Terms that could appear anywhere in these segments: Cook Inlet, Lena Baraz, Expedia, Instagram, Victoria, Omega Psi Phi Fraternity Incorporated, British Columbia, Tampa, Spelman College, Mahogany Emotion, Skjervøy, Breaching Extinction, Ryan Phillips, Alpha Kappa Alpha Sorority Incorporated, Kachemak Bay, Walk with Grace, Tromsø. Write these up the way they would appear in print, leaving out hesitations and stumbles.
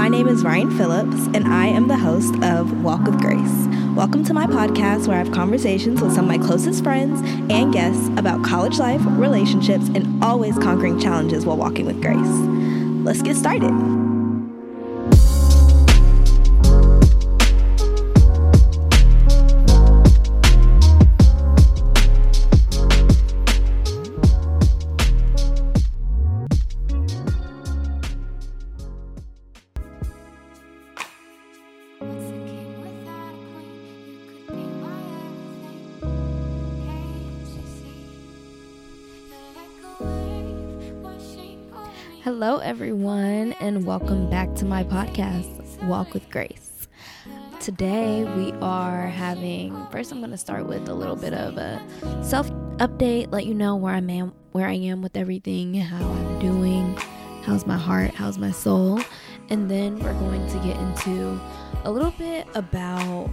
My name is Ryan Phillips, and I am the host of Walk with Grace. Welcome to my podcast where I have conversations with some of my closest friends and guests about college life, relationships, and always conquering challenges while walking with grace. Let's get started. Hello, everyone, and welcome back to my podcast, Walk with Grace. Today, we are having, first I'm going to start with a little bit of a self-update, let you know where I am with everything, how I'm doing, how's my heart, how's my soul, and then we're going to get into a little bit about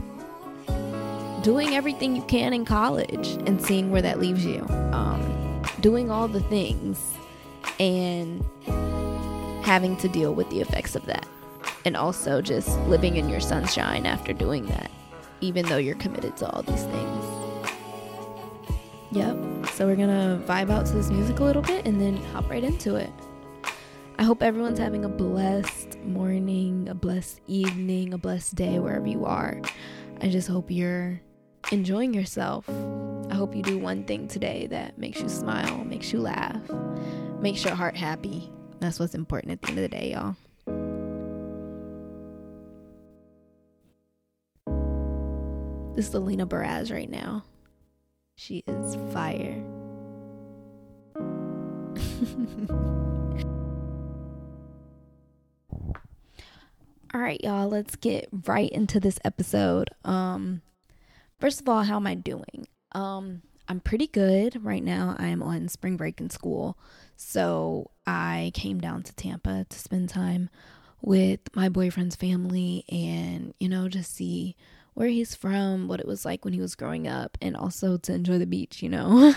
doing everything you can in college and seeing where that leaves you, doing all the things, and having to deal with the effects of that, and also just living in your sunshine after doing that, even though you're committed to all these things. Yep, so we're gonna vibe out to this music a little bit and then hop right into it. I hope everyone's having a blessed morning, a blessed evening, a blessed day, wherever you are. I just hope you're enjoying yourself. I hope you do one thing today that makes you smile, makes you laugh, makes your heart happy. That's what's important at the end of the day, y'all. This is Lena Baraz right now. She is fire. All right, y'all, let's get right into this episode. First of all, how am I doing? I'm pretty good right now. I am on spring break in school, so I came down to Tampa to spend time with my boyfriend's family and, you know, just see where he's from, what it was like when he was growing up, and also to enjoy the beach, you know.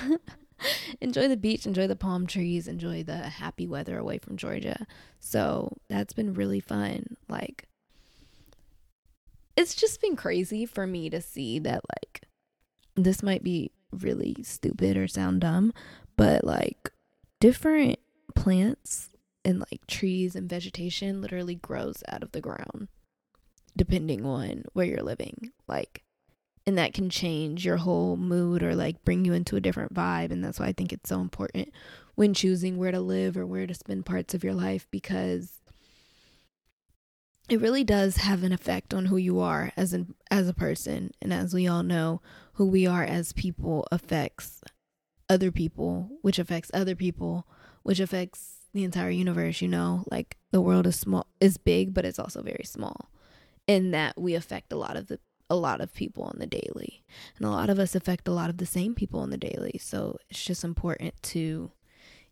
Enjoy the beach, enjoy the palm trees, enjoy the happy weather away from Georgia. So that's been really fun. Like, it's just been crazy for me to see that, like, this might be really stupid or sound dumb, but like different plants and like trees and vegetation literally grows out of the ground depending on where you're living, like, and that can change your whole mood or like bring you into a different vibe. And that's why I think it's so important when choosing where to live or where to spend parts of your life, because it really does have an effect on who you are as a person. And as we all know, who we are as people affects other people, which affects other people, which affects the entire universe, you know? Like, the world is big, but it's also very small, in that we affect a lot of people on the daily. And a lot of us affect a lot of the same people on the daily. So it's just important to,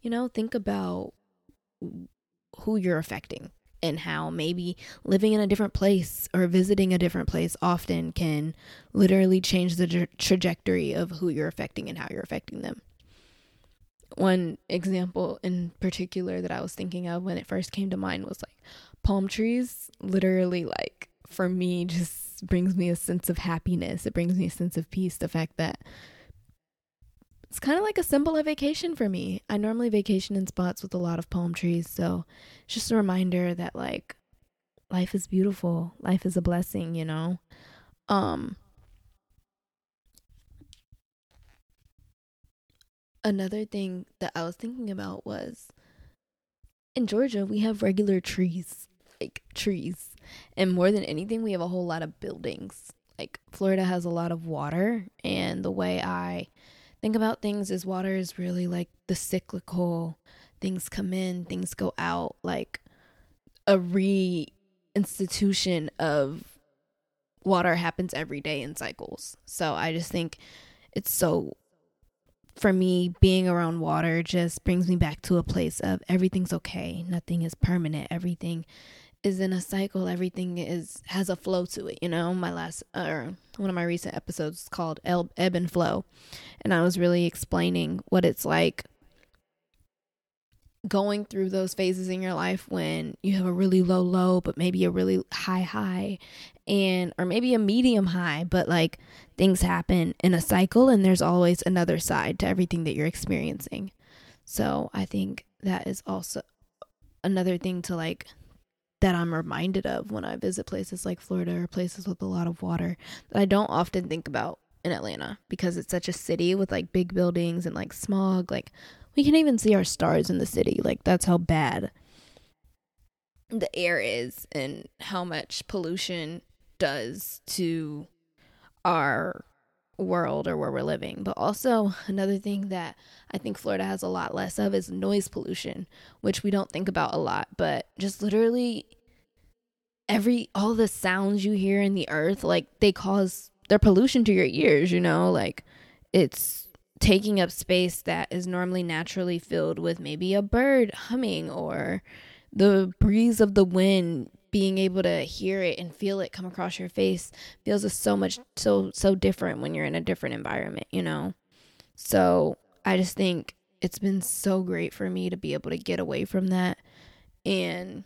you know, think about who you're affecting, and how maybe living in a different place or visiting a different place often can literally change the trajectory of who you're affecting and how you're affecting them. One example in particular that I was thinking of when it first came to mind was like palm trees. Literally, like, for me, just brings me a sense of happiness. It brings me a sense of peace. The fact that it's kind of like a symbol of vacation for me. I normally vacation in spots with a lot of palm trees, so it's just a reminder that, like, life is beautiful. Life is a blessing, you know? Another thing that I was thinking about was, in Georgia, we have regular trees, like trees. And more than anything, we have a whole lot of buildings. Like, Florida has a lot of water, and the way I think about things is water is really like the cyclical. Things come in, things go out, like a reinstitution of water happens every day in cycles. So I just think it's so, for me, being around water just brings me back to a place of everything's okay. Nothing is permanent. Everything is in a cycle. Everything has a flow to it, you know. My last or one of my recent episodes is called Ebb and Flow, and I was really explaining what it's like going through those phases in your life when you have a really low low, but maybe a really high high, and or maybe a medium high, but like things happen in a cycle and there's always another side to everything that you're experiencing. So I think that is also another thing to like that I'm reminded of when I visit places like Florida or places with a lot of water that I don't often think about in Atlanta, because it's such a city with like big buildings and like smog. Like we can't even see our stars in the city. Like that's how bad the air is and how much pollution does to our world or where we're living. But also another thing that I think Florida has a lot less of is noise pollution, which we don't think about a lot, but just literally all the sounds you hear in the earth, like they're pollution to your ears, you know, like it's taking up space that is normally naturally filled with maybe a bird humming or the breeze of the wind. Being able to hear it and feel it come across your face feels so different when you're in a different environment, you know? So I just think it's been so great for me to be able to get away from that and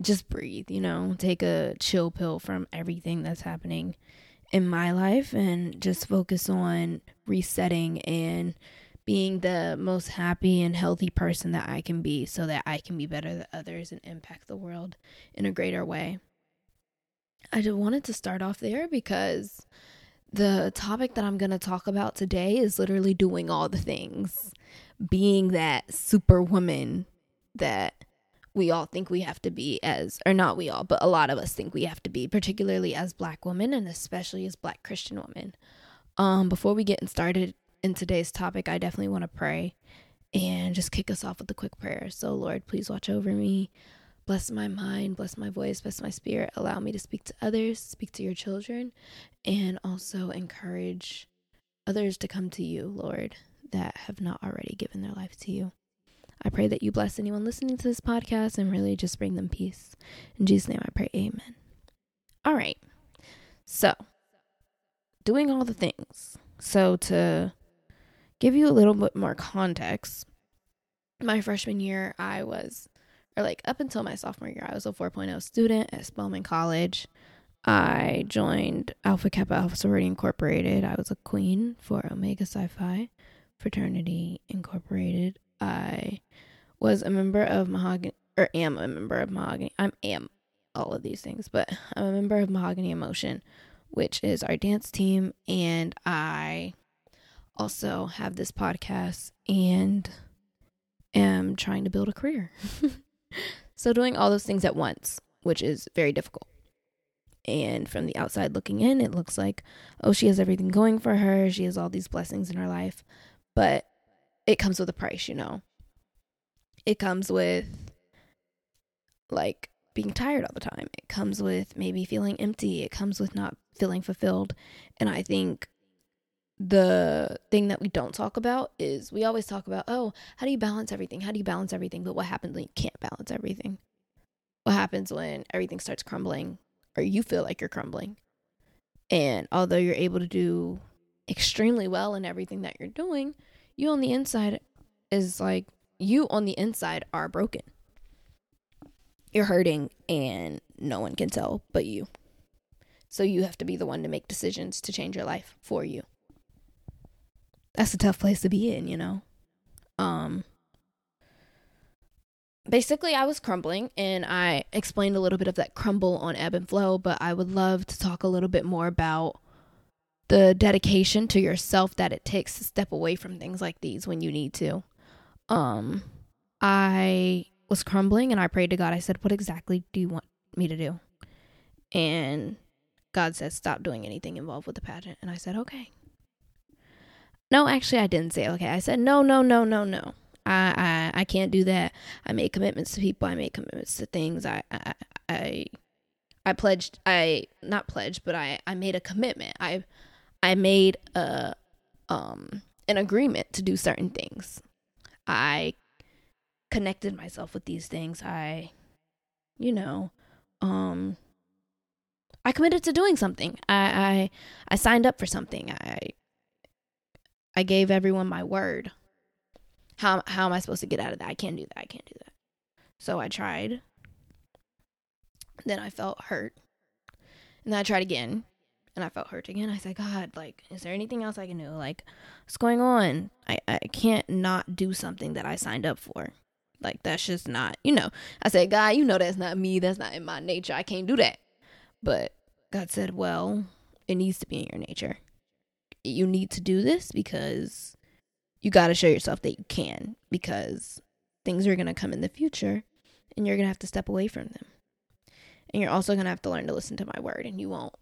just breathe, you know, take a chill pill from everything that's happening in my life and just focus on resetting and being the most happy and healthy person that I can be so that I can be better than others and impact the world in a greater way. I just wanted to start off there because the topic that I'm going to talk about today is literally doing all the things, being that superwoman that we all think we have to be or not we all, but a lot of us think we have to be, particularly as Black women and especially as Black Christian women. Before we get started in today's topic, I definitely want to pray and just kick us off with a quick prayer. So Lord, please watch over me. Bless my mind, bless my voice, bless my spirit. Allow me to speak to others, speak to your children, and also encourage others to come to you, Lord, that have not already given their life to you. I pray that you bless anyone listening to this podcast and really just bring them peace. In Jesus' name I pray, amen. All right. So, doing all the things. So to give you a little bit more context, my freshman year up until my sophomore year, I was a 4.0 student at Spelman College. I joined Alpha Kappa Alpha Sorority Incorporated. I was a queen for Omega Psi Phi Fraternity Incorporated. I was a member of I'm a member of Mahogany Emotion, which is our dance team, and I also have this podcast and am trying to build a career. So doing all those things at once, which is very difficult. And from the outside looking in, it looks like, oh, she has everything going for her. She has all these blessings in her life, but it comes with a price, you know. It comes with like being tired all the time. It comes with maybe feeling empty. It comes with not feeling fulfilled. And I think the thing that we don't talk about is we always talk about, oh, how do you balance everything? How do you balance everything? But what happens when you can't balance everything? What happens when everything starts crumbling or you feel like you're crumbling? And although you're able to do extremely well in everything that you're doing, you on the inside are broken. You're hurting and no one can tell but you. So you have to be the one to make decisions to change your life for you. That's a tough place to be in, you know. Basically, I was crumbling, and I explained a little bit of that crumble on ebb and flow, but I would love to talk a little bit more about the dedication to yourself that it takes to step away from things like these when you need to. I was crumbling, and I prayed to God. I said, what exactly do you want me to do? And God said, stop doing anything involved with the pageant. And I said, okay. No, actually, I didn't say okay. I said, no. I can't do that. I made commitments to people. I made commitments to things. I made a commitment. I made an agreement to do certain things. I connected myself with these things. I committed to doing something. I signed up for something. I gave everyone my word. How am I supposed to get out of that? I can't do that. So I tried. Then I felt hurt. And then I tried again. And I felt hurt again. I said, God, like, is there anything else I can do? Like, what's going on? I can't not do something that I signed up for. Like, that's just not, you know. I said, God, you know that's not me. That's not in my nature. I can't do that. But God said, well, it needs to be in your nature. You need to do this because you got to show yourself that you can. Because things are going to come in the future. And you're going to have to step away from them. And you're also going to have to learn to listen to my word. And you won't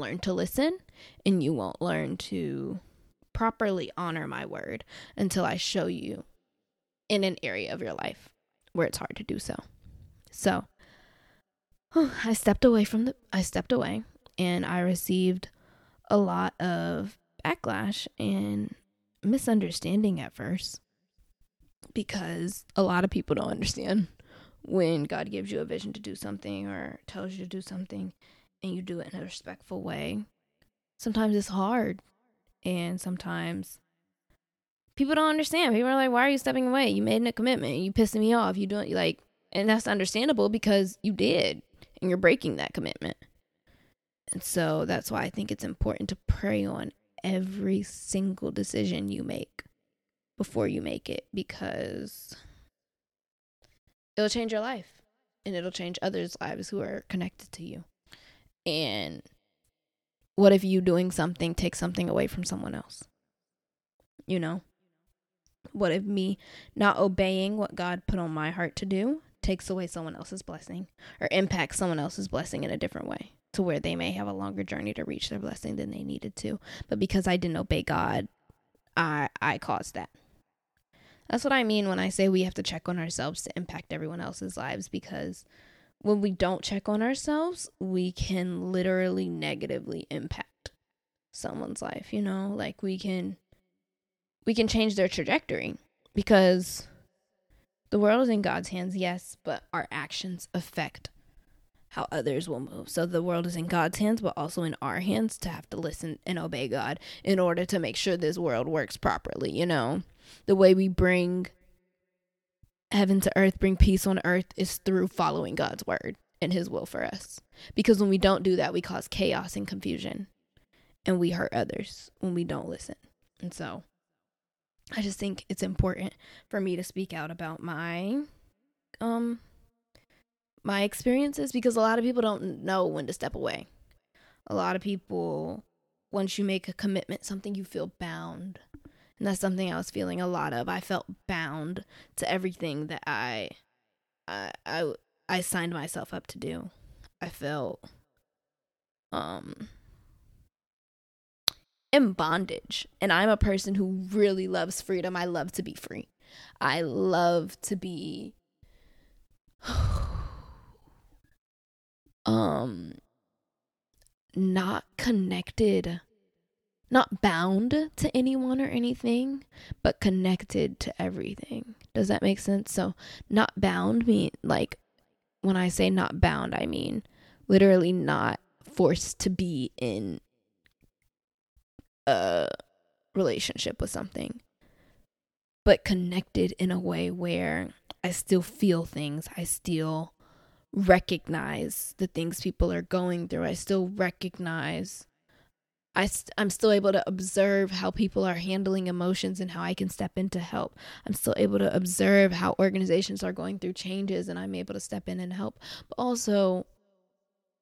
learn to listen, and you won't learn to properly honor my word until I show you in an area of your life where it's hard to do so. So I stepped away and I received a lot of backlash and misunderstanding at first, because a lot of people don't understand when God gives you a vision to do something or tells you to do something, and you do it in a respectful way. Sometimes it's hard. And sometimes people don't understand. People are like, why are you stepping away? You made a commitment. You pissing me off. You don't like, and that's understandable because you did. And you're breaking that commitment. And so that's why I think it's important to pray on every single decision you make before you make it, because it'll change your life. And it'll change others' lives who are connected to you. And what if you doing something takes something away from someone else? You know? What if me not obeying what God put on my heart to do takes away someone else's blessing, or impacts someone else's blessing in a different way, to where they may have a longer journey to reach their blessing than they needed to? But because I didn't obey God, I caused that. That's what I mean when I say we have to check on ourselves to impact everyone else's lives, because when we don't check on ourselves, we can literally negatively impact someone's life, you know? Like, we can change their trajectory, because the world is in God's hands, yes, but our actions affect how others will move. So the world is in God's hands, but also in our hands to have to listen and obey God in order to make sure this world works properly, you know? The way we bring heaven to earth, bring peace on earth, is through following God's word and his will for us. Because when we don't do that, we cause chaos and confusion, and we hurt others when we don't listen. And so I just think it's important for me to speak out about my my experiences, because a lot of people don't know when to step away. A lot of people, once you make a commitment, something you feel bound. And that's something I was feeling a lot of. I felt bound to everything that I signed myself up to do. I felt in bondage. And I'm a person who really loves freedom. I love to be free. I love to be not connected. Not bound to anyone or anything, but connected to everything. Does that make sense? So not bound mean, like, when I say not bound, I mean literally not forced to be in a relationship with something, but connected in a way where I still feel things. I still recognize the things people are going through. I still recognize I'm still able to observe how people are handling emotions and how I can step in to help. I'm still able to observe how organizations are going through changes, and I'm able to step in and help. But also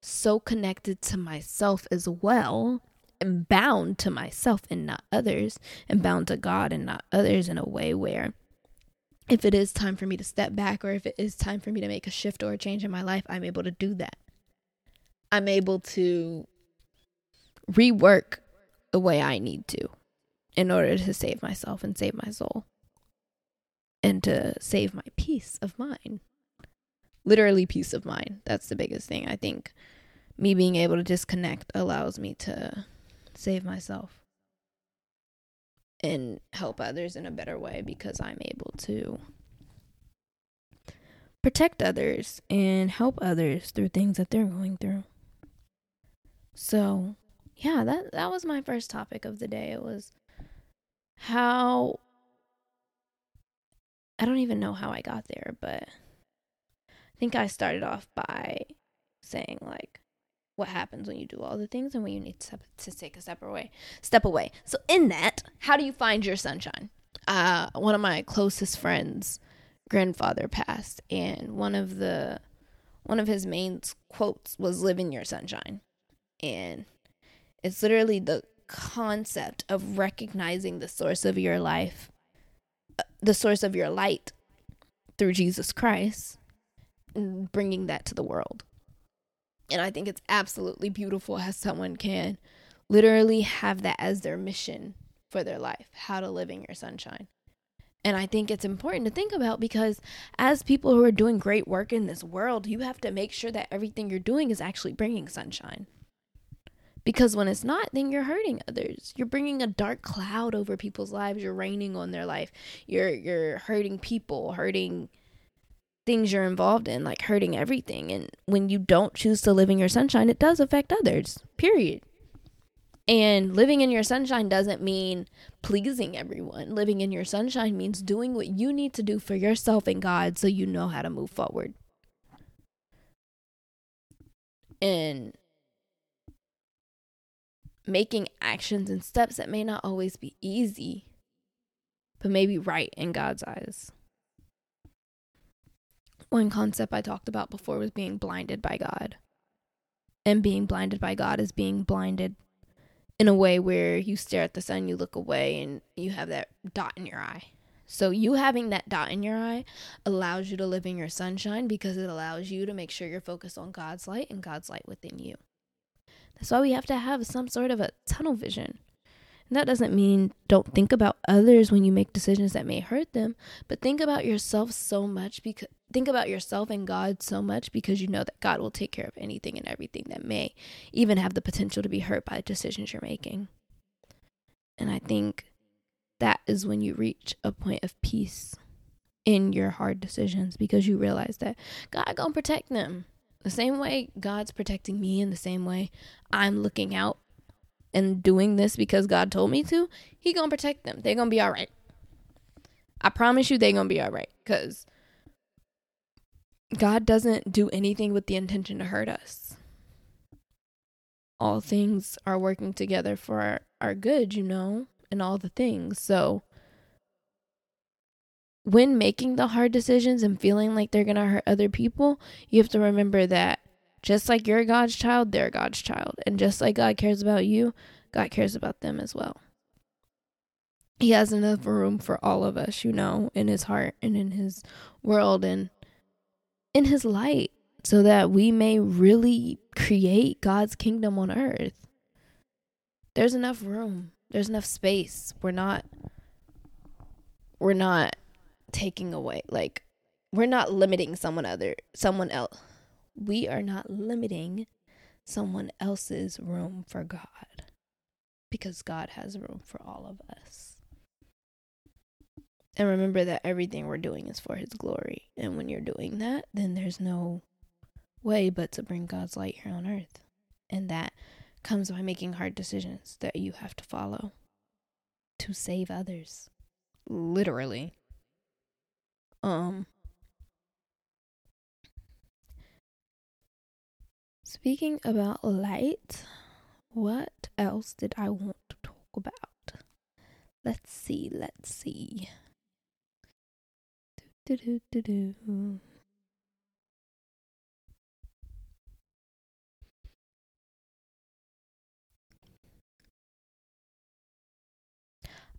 so connected to myself as well, and bound to myself and not others, and bound to God and not others, in a way where if it is time for me to step back, or if it is time for me to make a shift or a change in my life, I'm able to do that. I'm able to rework the way I need to in order to save myself and save my soul and to save my peace of mind. Literally peace of mind. That's the biggest thing. I think me being able to disconnect allows me to save myself and help others in a better way, because I'm able to protect others and help others through things that they're going through. So yeah, that was my first topic of the day. It was how I don't even know how I got there, but I think I started off by saying, like, what happens when you do all the things and when you need to take a step away. So in that, how do you find your sunshine? One of my closest friends' grandfather passed, and one of his main quotes was "Live in your sunshine," and it's literally the concept of recognizing the source of your life, the source of your light through Jesus Christ, and bringing that to the world. And I think it's absolutely beautiful how someone can literally have that as their mission for their life, how to live in your sunshine. And I think it's important to think about, because as people who are doing great work in this world, you have to make sure that everything you're doing is actually bringing sunshine. Because when it's not, then you're hurting others. You're bringing a dark cloud over people's lives. You're raining on their life. You're hurting people, hurting things you're involved in, like hurting everything. And when you don't choose to live in your sunshine, it does affect others, period. And living in your sunshine doesn't mean pleasing everyone. Living in your sunshine means doing what you need to do for yourself and God, so you know how to move forward. And making actions and steps that may not always be easy, but may be right in God's eyes. One concept I talked about before was being blinded by God. And being blinded by God is being blinded in a way where you stare at the sun, you look away, and you have that dot in your eye. So you having that dot in your eye allows you to live in your sunshine, because it allows you to make sure you're focused on God's light and God's light within you. That's why we have to have some sort of a tunnel vision. And that doesn't mean don't think about others when you make decisions that may hurt them, but think about yourself so much, because think about yourself and God so much, because you know that God will take care of anything and everything that may even have the potential to be hurt by the decisions you're making. And I think that is when you reach a point of peace in your hard decisions, because you realize that God gonna protect them. The same way God's protecting me, in the same way I'm looking out and doing this because God told me to, He gonna protect them. They're gonna be all right. I promise you, they're gonna be all right, because God doesn't do anything with the intention to hurt us. All things are working together for our good, you know, and all the things. So when making the hard decisions and feeling like they're gonna hurt other people, you have to remember that just like you're God's child, they're God's child. And just like God cares about you, God cares about them as well. He has enough room for all of us, you know, in His heart and in His world and in His light, so that we may really create God's kingdom on earth. There's enough room. There's enough space. We're not taking away. Like, we're not limiting someone else. We are not limiting someone else's room for God, because God has room for all of us. And remember that everything we're doing is for His glory. And when you're doing that, then there's no way but to bring God's light here on earth. And that comes by making hard decisions that you have to follow to save others. Literally. Speaking about light, what else did I want to talk about? Let's see.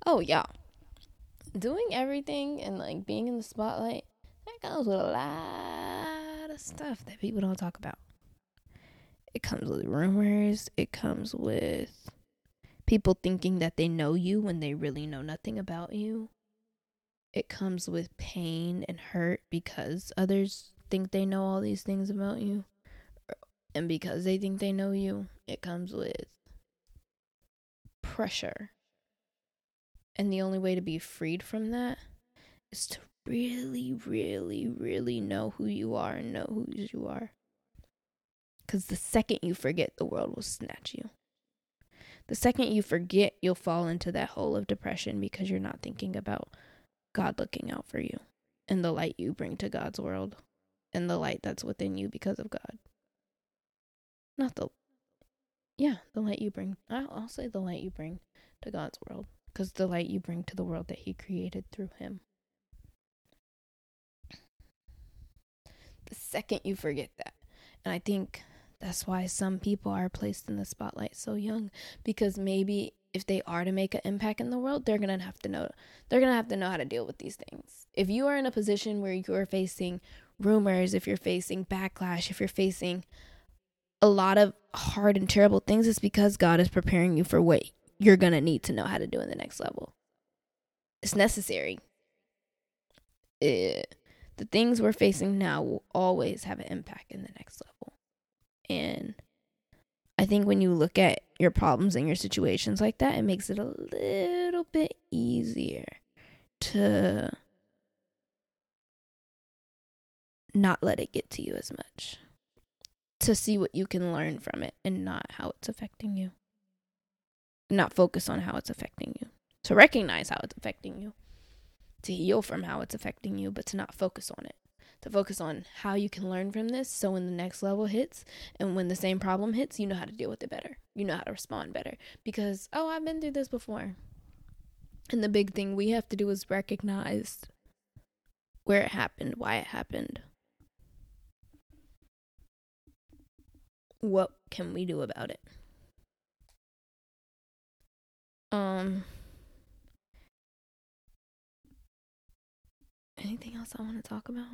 Oh, yeah. Doing everything and, like, being in the spotlight, that comes with a lot of stuff that people don't talk about. It comes with rumors. It comes with people thinking that they know you when they really know nothing about you. It comes with pain and hurt because others think they know all these things about you. And because they think they know you, it comes with pressure. And the only way to be freed from that is to really, really, really know who you are and know whose you are. Because the second you forget, the world will snatch you. The second you forget, you'll fall into that hole of depression because you're not thinking about God looking out for you. and the light you bring to God's world, and the light that's within you because of God. The light you bring. I'll say the light you bring to God's world, because the light you bring to the world that He created through Him. The second you forget that, and I think that's why some people are placed in the spotlight so young, because maybe if they are to make an impact in the world, they're going to have to know how to deal with these things. If you are in a position where you're facing rumors, if you're facing backlash, if you're facing a lot of hard and terrible things, it's because God is preparing you for what you're going to need to know how to do in the next level. It's necessary. The things we're facing now will always have an impact in the next level. And I think when you look at your problems and your situations like that, it makes it a little bit easier to not let it get to you as much, to see what you can learn from it and not how it's affecting you, not focus on how it's affecting you, to recognize how it's affecting you, to heal from how it's affecting you, but to not focus on it. To focus on how you can learn from this, so when the next level hits and when the same problem hits, you know how to deal with it better. You know how to respond better. Because, I've been through this before. And the big thing we have to do is recognize where it happened, why it happened. What can we do about it? Anything else I want to talk about?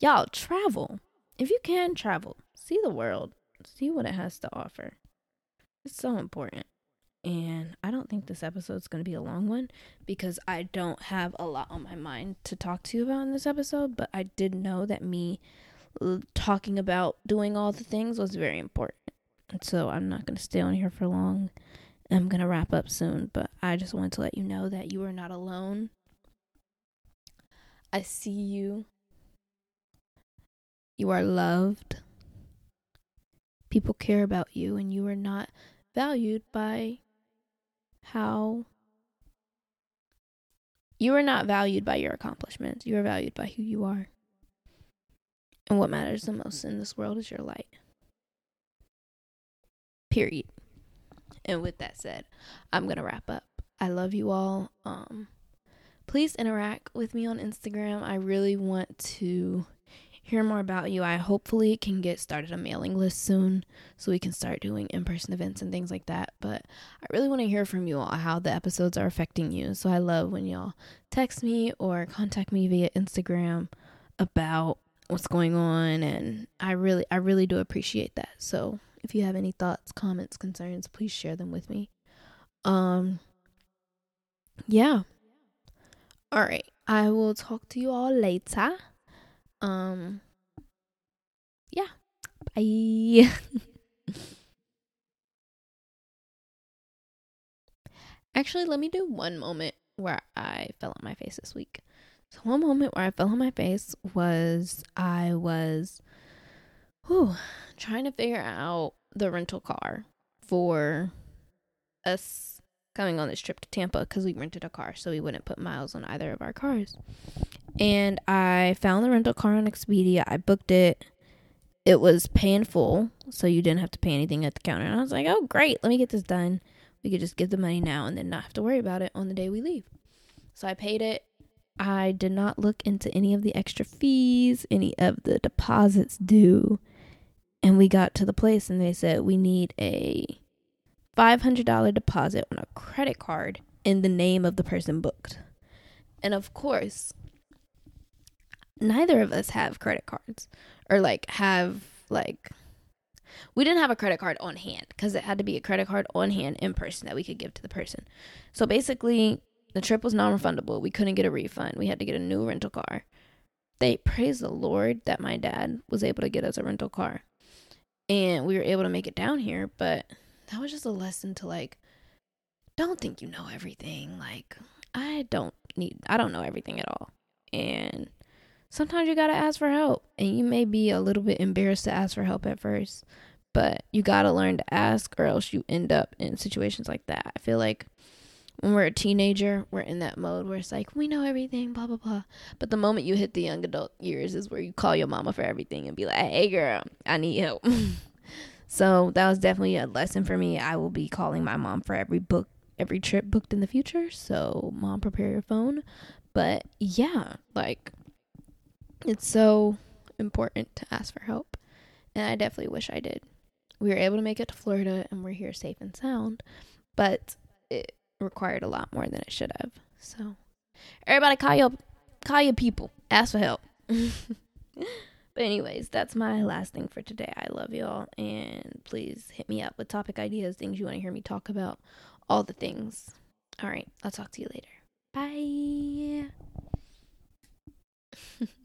Y'all, travel. If you can, travel. See the world. See what it has to offer. It's so important. And I don't think this episode's going to be a long one, because I don't have a lot on my mind to talk to you about in this episode, but I did know that me talking about doing all the things was very important. And so I'm not going to stay on here for long. I'm going to wrap up soon, but I just wanted to let you know that you are not alone. I see you. You are loved. People care about you, and you are not valued by how... You are not valued by your accomplishments. You are valued by who you are. And what matters the most in this world is your light. Period. And with that said, I'm going to wrap up. I love you all. Please interact with me on Instagram. I really want to hear more about you. I hopefully can get started a mailing list soon so we can start doing in-person events and things like that. But I really want to hear from you all how the episodes are affecting you. So I love when y'all text me or contact me via Instagram about what's going on. And I really do appreciate that. So if you have any thoughts, comments, concerns, please share them with me. All right. I will talk to you all later. Bye. Actually, let me do one moment where I fell on my face this week. So one moment where I fell on my face was I was trying to figure out the rental car for us coming on this trip to Tampa, because we rented a car so we wouldn't put miles on either of our cars. And I found the rental car on Expedia. I booked it. It was pay in full, so you didn't have to pay anything at the counter. And I was like, oh, great. Let me get this done. We could just give the money now and then not have to worry about it on the day we leave. So I paid it. I did not look into any of the extra fees, any of the deposits due. And we got to the place and they said, we need a $500 deposit on a credit card in the name of the person booked. And of course, neither of us have credit cards or we didn't have a credit card on hand, because it had to be a credit card on hand in person that we could give to the person. So basically, the trip was non-refundable. We couldn't get a refund. We had to get a new rental car. They praise the Lord that my dad was able to get us a rental car. And we were able to make it down here, but that was just a lesson to, don't think you know everything. I don't know everything at all. And sometimes you got to ask for help. And you may be a little bit embarrassed to ask for help at first, but you got to learn to ask, or else you end up in situations like that. I feel like when we're a teenager, we're in that mode where it's like, we know everything, blah, blah, blah. But the moment you hit the young adult years is where you call your mama for everything and be like, hey, girl, I need help. So that was definitely a lesson for me. I will be calling my mom for every trip booked in the future. So, mom, prepare your phone. But yeah, like, it's so important to ask for help. And I definitely wish I did. We were able to make it to Florida and we're here safe and sound. But it required a lot more than it should have. So, everybody call your people. Ask for help. But anyways, that's my last thing for today. I love y'all. And please hit me up with topic ideas, things you want to hear me talk about, all the things. All right. I'll talk to you later. Bye.